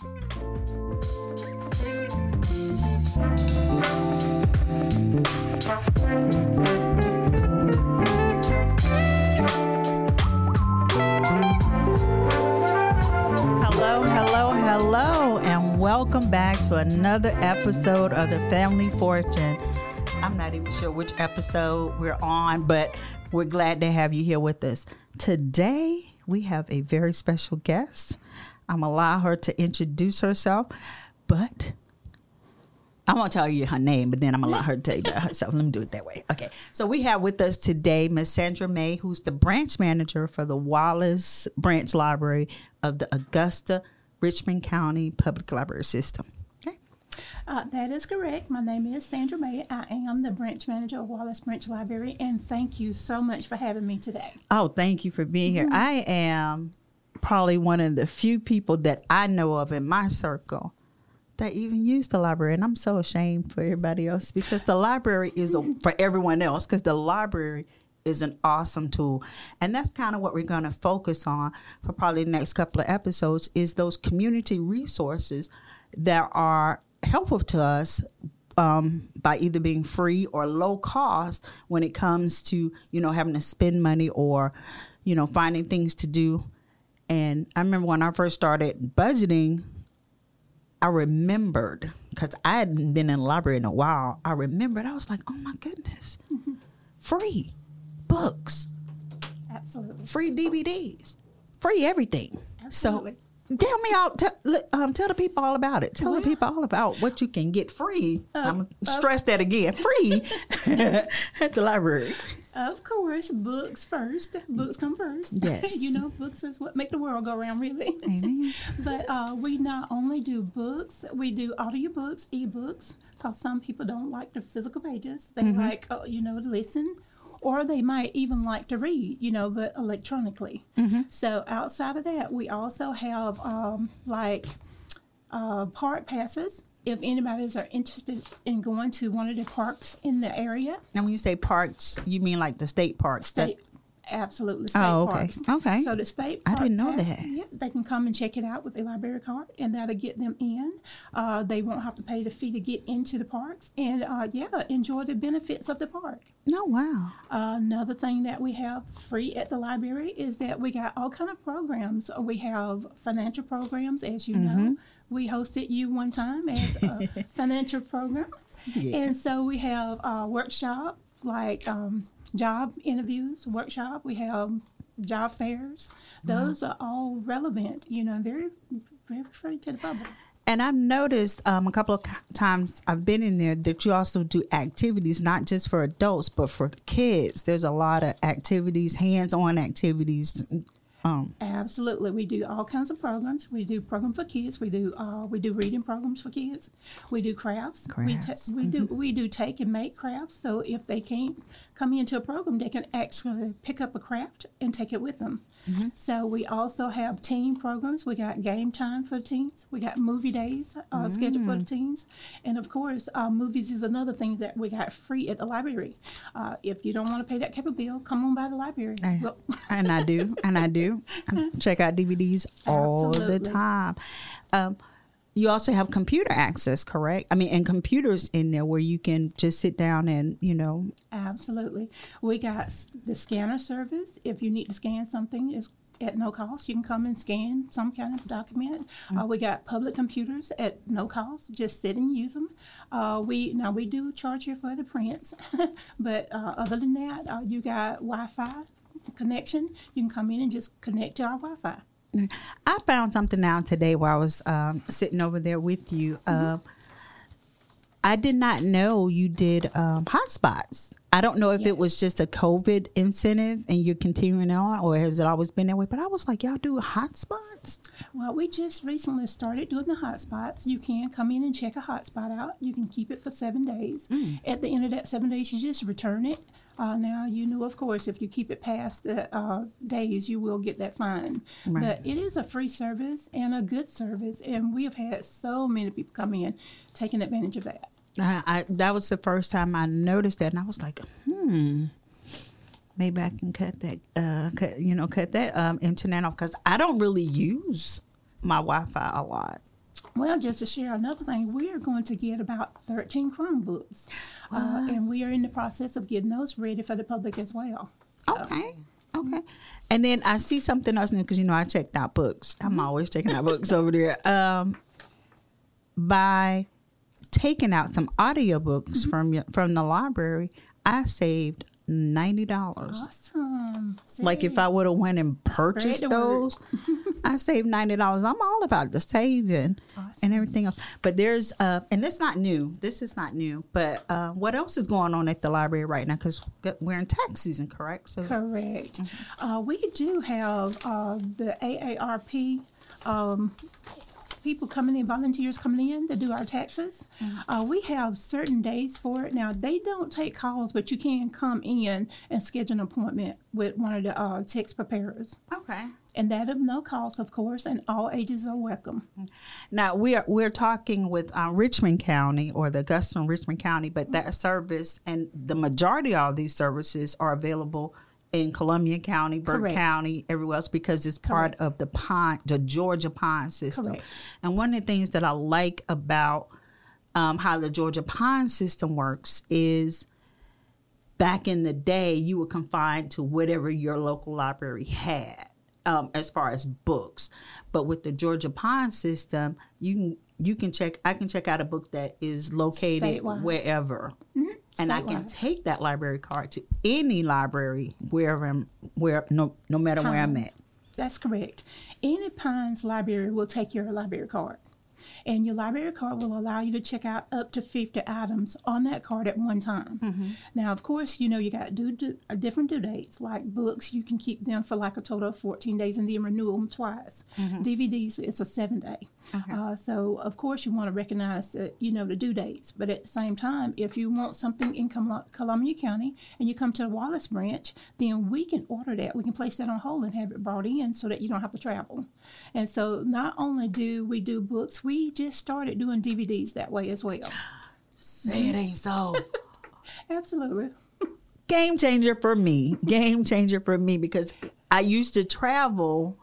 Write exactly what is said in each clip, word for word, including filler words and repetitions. Hello, hello, hello, and welcome back to another episode of the Family Fortune. I'm not even sure which episode we're on, but we're glad to have you here with us. Today, we have a very special guest. I'm going to allow her to introduce herself, but I'm going to tell you her name, but then I'm going to allow her to tell you about herself. Let me do it that way. Okay, so we have with us today Miz Sandra May, who's the branch manager for the Wallace Branch Library of the Augusta Richmond County Public Library System. Uh, that is correct. My name is Sandra May. I am the branch manager of Wallace Branch Library, and thank you so much for having me today. Oh, thank you for being here. Mm-hmm. I am probably one of the few people that I know of in my circle that even use the library, and I'm so ashamed for everybody else because the library is a, for everyone else because the library is an awesome tool, and that's kind of what we're going to focus on for probably the next couple of episodes is those community resources that are helpful to us um, by either being free or low cost when it comes to, you know, having to spend money or, you know, finding things to do. And I remember when I first started budgeting, I remembered because I hadn't been in the library in a while. I remembered I was like, oh, my goodness, mm-hmm. free books, absolutely, free D V Ds, free everything. Absolutely. So Tell me all. T- um, tell the people all about it. Tell well, the people all about what you can get free. Uh, I'm gonna uh, stress that again. Free at the library. Of course, books first. Books come first. Yes, you know, books is what make the world go round, really. Amen. But uh, we not only do books, we do audiobooks, ebooks. Because some people don't like the physical pages. They mm-hmm. like, oh, you know, to listen. Or they might even like to read, you know, but electronically. Mm-hmm. So outside of that, we also have um, like uh, park passes. If anybody's are interested in going to one of the parks in the area. And when you say parks, you mean like the state parks? State, that... absolutely. State oh, okay. Parks. Okay. So the state park I didn't know pass, that. Yeah, they can come and check it out with a library card, and that'll get them in. Uh, they won't have to pay the fee to get into the parks, and uh, yeah, enjoy the benefits of the park. Oh, wow. Uh, another thing that we have free at the library is that we got all kind of programs. We have financial programs, as you mm-hmm. know. We hosted you one time as a financial program. Yeah. And so we have a workshop, like um, job interviews, workshop. We have job fairs. Those wow. are all relevant, you know, very, very free to the public. And I've noticed um, a couple of times I've been in there that you also do activities, not just for adults, but for kids. There's a lot of activities, hands-on activities. Um, Absolutely. We do all kinds of programs. We do programs for kids. We do uh, we do reading programs for kids. We do crafts. crafts. We, ta- we, mm-hmm. do, we do take and make crafts. So if they can't come into a program, they can actually pick up a craft and take it with them. Mm-hmm. So we also have teen programs. We got game time for teens. We got movie days uh, mm. scheduled for the teens. And, of course, uh, movies is another thing that we got free at the library. Uh, if you don't want to pay that cable bill, come on by the library. I, well. And I do. And I do. I check out D V Ds all Absolutely. the time. Um, you also have computer access, correct? I mean, and computers in there where you can just sit down and, you know. Absolutely. We got the scanner service. If you need to scan something, it's at no cost. You can come and scan some kind of document. Mm-hmm. Uh, we got public computers at no cost. Just sit and use them. Uh, we Now, we do charge you for the prints. But uh, other than that, uh, you got Wi-Fi connection. You can come in and just connect to our Wi-Fi. I found something out today while I was um, sitting over there with you. Uh, mm-hmm. I did not know you did um, hotspots. I don't know if yeah. it was just a COVID incentive and you're continuing on, or has it always been that way? But I was like, y'all do hotspots? Well, we just recently started doing the hotspots. You can come in and check a hotspot out. You can keep it for seven days. Mm. At the end of that seven days, you just return it. Uh, now, you know, of course, if you keep it past the uh, days, you will get that fine. Right. But it is a free service and a good service. And we have had so many people come in taking advantage of that. I, I, that was the first time I noticed that. And I was like, hmm, maybe I can cut that, uh, cut, you know, cut that um, internet off because I don't really use my Wi-Fi a lot. Well, just to share another thing, we are going to get about thirteen Chromebooks, wow. uh, and we are in the process of getting those ready for the public as well. So. Okay. Okay. And then I see something else new because, you know, I checked out books. I'm always checking out books over there. Um, by taking out some audiobooks mm-hmm. from your, from the library, I saved ninety dollars. Awesome. See? Like if I would have went and purchased those, I saved ninety dollars. I'm all about the saving awesome. And everything else. But there's, uh, and it's not new. This is not new. But uh, what else is going on at the library right now? Because we're in tax season, correct? So correct. Mm-hmm. Uh, we do have uh, the A A R P um people coming in, volunteers coming in to do our taxes. Mm-hmm. Uh, we have certain days for it. Now, they don't take calls, but you can come in and schedule an appointment with one of the uh, tax preparers. Okay. And that of no cost, of course, and all ages are welcome. Now, we are, we're talking with uh, Richmond County or the Augusta Richmond County, but that mm-hmm. service and the majority of all these services are available in Columbia County, Burke Correct. County, everywhere else, because it's Correct. Part of the pond, the Georgia Pond System. Correct. And one of the things that I like about um, how the Georgia Pond System works is back in the day, you were confined to whatever your local library had um, as far as books. But with the Georgia Pond System, you can, you can check, I can check out a book that is located statewide. Wherever. Mm-hmm. And statewide. I can take that library card to any library wherever I'm, where no no matter Pines. Where I'm at. That's correct. Any Pines library will take your library card. And your library card will allow you to check out up to fifty items on that card at one time. Mm-hmm. Now, of course, you know, you got due, due, different due dates. Like books, you can keep them for like a total of fourteen days and then renew them twice. Mm-hmm. D V Ds, it's a seven day. Okay. Uh, so, of course, you want to recognize, that, you know, the due dates. But at the same time, if you want something in Col- Columbia County and you come to the Wallace Branch, then we can order that. We can place that on hold and have it brought in so that you don't have to travel. And so not only do we do books, we just started doing D V Ds that way as well. Say it ain't so. Absolutely. Game changer for me. Game changer for me because I used to travel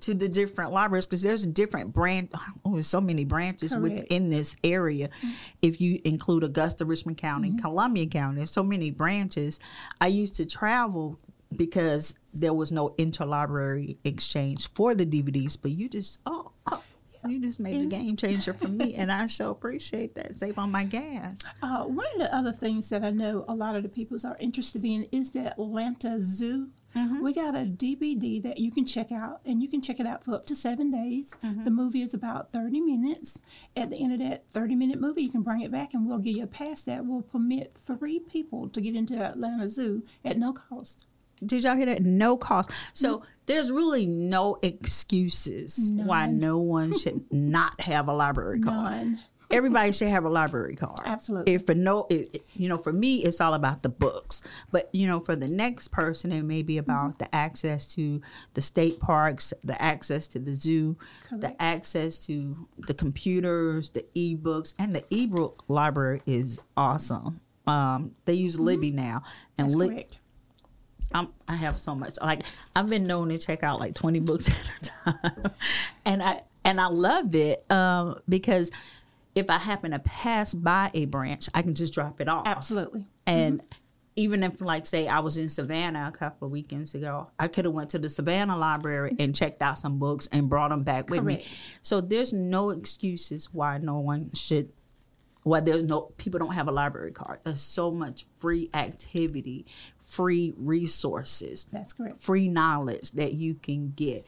to the different libraries because there's a different branch. Oh, there's so many branches Correct. Within this area. Mm-hmm. If you include Augusta, Richmond County, mm-hmm. Columbia County, there's so many branches. I used to travel because there was no interlibrary exchange for the D V Ds, but you just, oh, oh. You just made a game changer for me, and I so appreciate that. Save on my gas. Uh, one of the other things that I know a lot of the people are interested in is the Atlanta Zoo. Mm-hmm. We got a D V D that you can check out, and you can check it out for up to seven days. Mm-hmm. The movie is about thirty minutes. At the end of that thirty-minute movie, you can bring it back, and we'll give you a pass that will permit three people to get into Atlanta Zoo at no cost. Did y'all hear that? No cost. So there's really no excuses None. Why no one should not have a library card. None. Everybody should have a library card. Absolutely. If for no, it, you know, for me, it's all about the books. But, you know, for the next person, it may be about mm-hmm. the access to the state parks, the access to the zoo, Correct. The access to the computers, the e-books, and the e-book library is awesome. Um, they use Libby mm-hmm. now. And That's Lib- correct. I'm, I have so much. Like I've been known to check out like twenty books at a time, and I and I love it um, because if I happen to pass by a branch, I can just drop it off. Absolutely. And mm-hmm. even if, like, say I was in Savannah a couple of weekends ago, I could have went to the Savannah library and checked out some books and brought them back Correct. With me. So there's no excuses why no one should. Well, there's no people don't have a library card. There's so much free activity, free resources. That's correct. Free knowledge that you can get.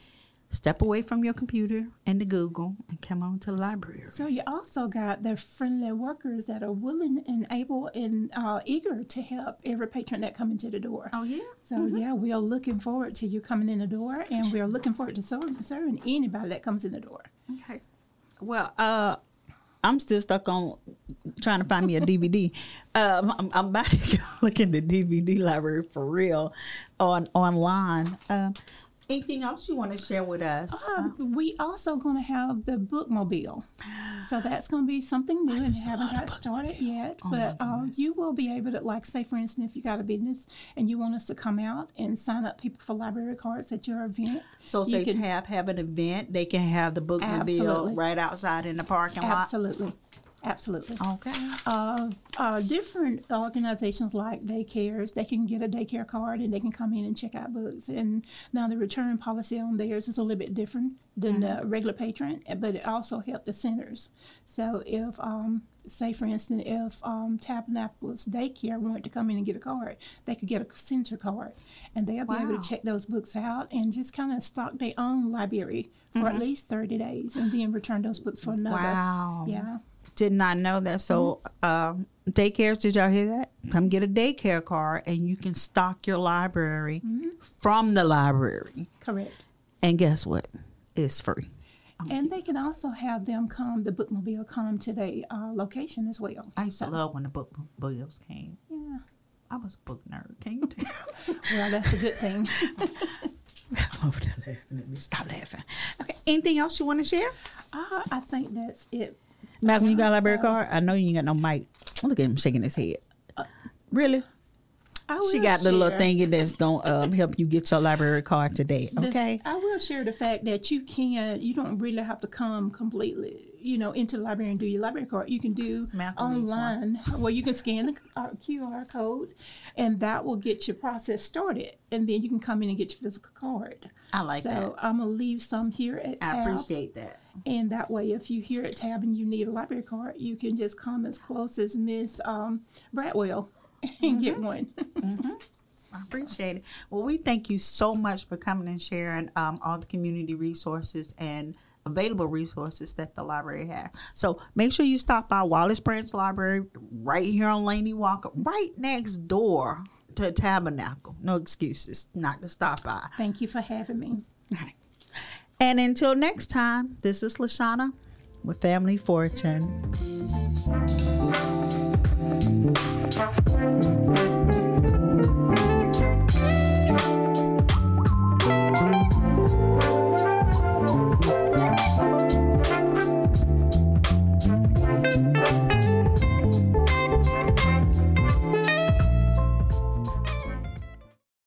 Step away from your computer and the Google and come on to the library. So you also got the friendly workers that are willing and able and uh, eager to help every patron that comes into the door. Oh, yeah. So, mm-hmm. yeah, we are looking forward to you coming in the door, and we are looking forward to serving, serving anybody that comes in the door. Okay. Well, uh... I'm still stuck on trying to find me a D V D. um, I'm, I'm about to go look in the D V D library for real on online. Um, Anything else you want to share with us? Uh, we also going to have the bookmobile. So that's going to be something new, and haven't got started yet. Oh but um, you will be able to, like, say, for instance, if you got a business and you want us to come out and sign up people for library cards at your event. So say can, Tab have an event, they can have the bookmobile absolutely. right outside in the parking lot? Absolutely. Absolutely. Okay. Uh, uh, different organizations like daycares, they can get a daycare card and they can come in and check out books. And now the return policy on theirs is a little bit different than mm-hmm. the regular patron, but it also helped the centers. So if, um, say, for instance, if um, Tabernacles Daycare wanted to come in and get a card, they could get a center card. And they'll wow. be able to check those books out and just kind of stock their own library for mm-hmm. at least thirty days and then return those books for another. Wow. Yeah. Did not know that. So mm-hmm. uh, daycares, did y'all hear that? Come get a daycare card and you can stock your library mm-hmm. from the library. Correct. And guess what? It's free. Oh, and they can also have them come, the bookmobile come to the uh, location as well. I used so. to love when the bookmobiles came. Yeah. I was a book nerd. Can you tell? Well, that's a good thing. I'm over there laughing at me. Stop laughing. Okay. Anything else you want to share? Uh, I think that's it. Malcolm, you got a library so, card? I know you ain't got no mic. Look at him shaking his head. Uh, really? I will she got share. the little thingy that's going to um, help you get your library card today, okay? The, I will share the fact that you can, you don't really have to come completely, you know, into the library and do your library card. You can do Malcolm online where you can scan the Q R code, and that will get your process started, and then you can come in and get your physical card. I like so that. So I'm going to leave some here at Tab. I appreciate that. And that way, if you're here at Tab and you need a library card, you can just come as close as Miss um, Bradwell and mm-hmm. get one. Mm-hmm. I appreciate it. Well, we thank you so much for coming and sharing um, all the community resources and available resources that the library has. So make sure you stop by Wallace Branch Library right here on Laney Walker, right next door to Tabernacle. No excuses not to stop by. Thank you for having me. All right. And until next time, this is Lashana with Family Fortune.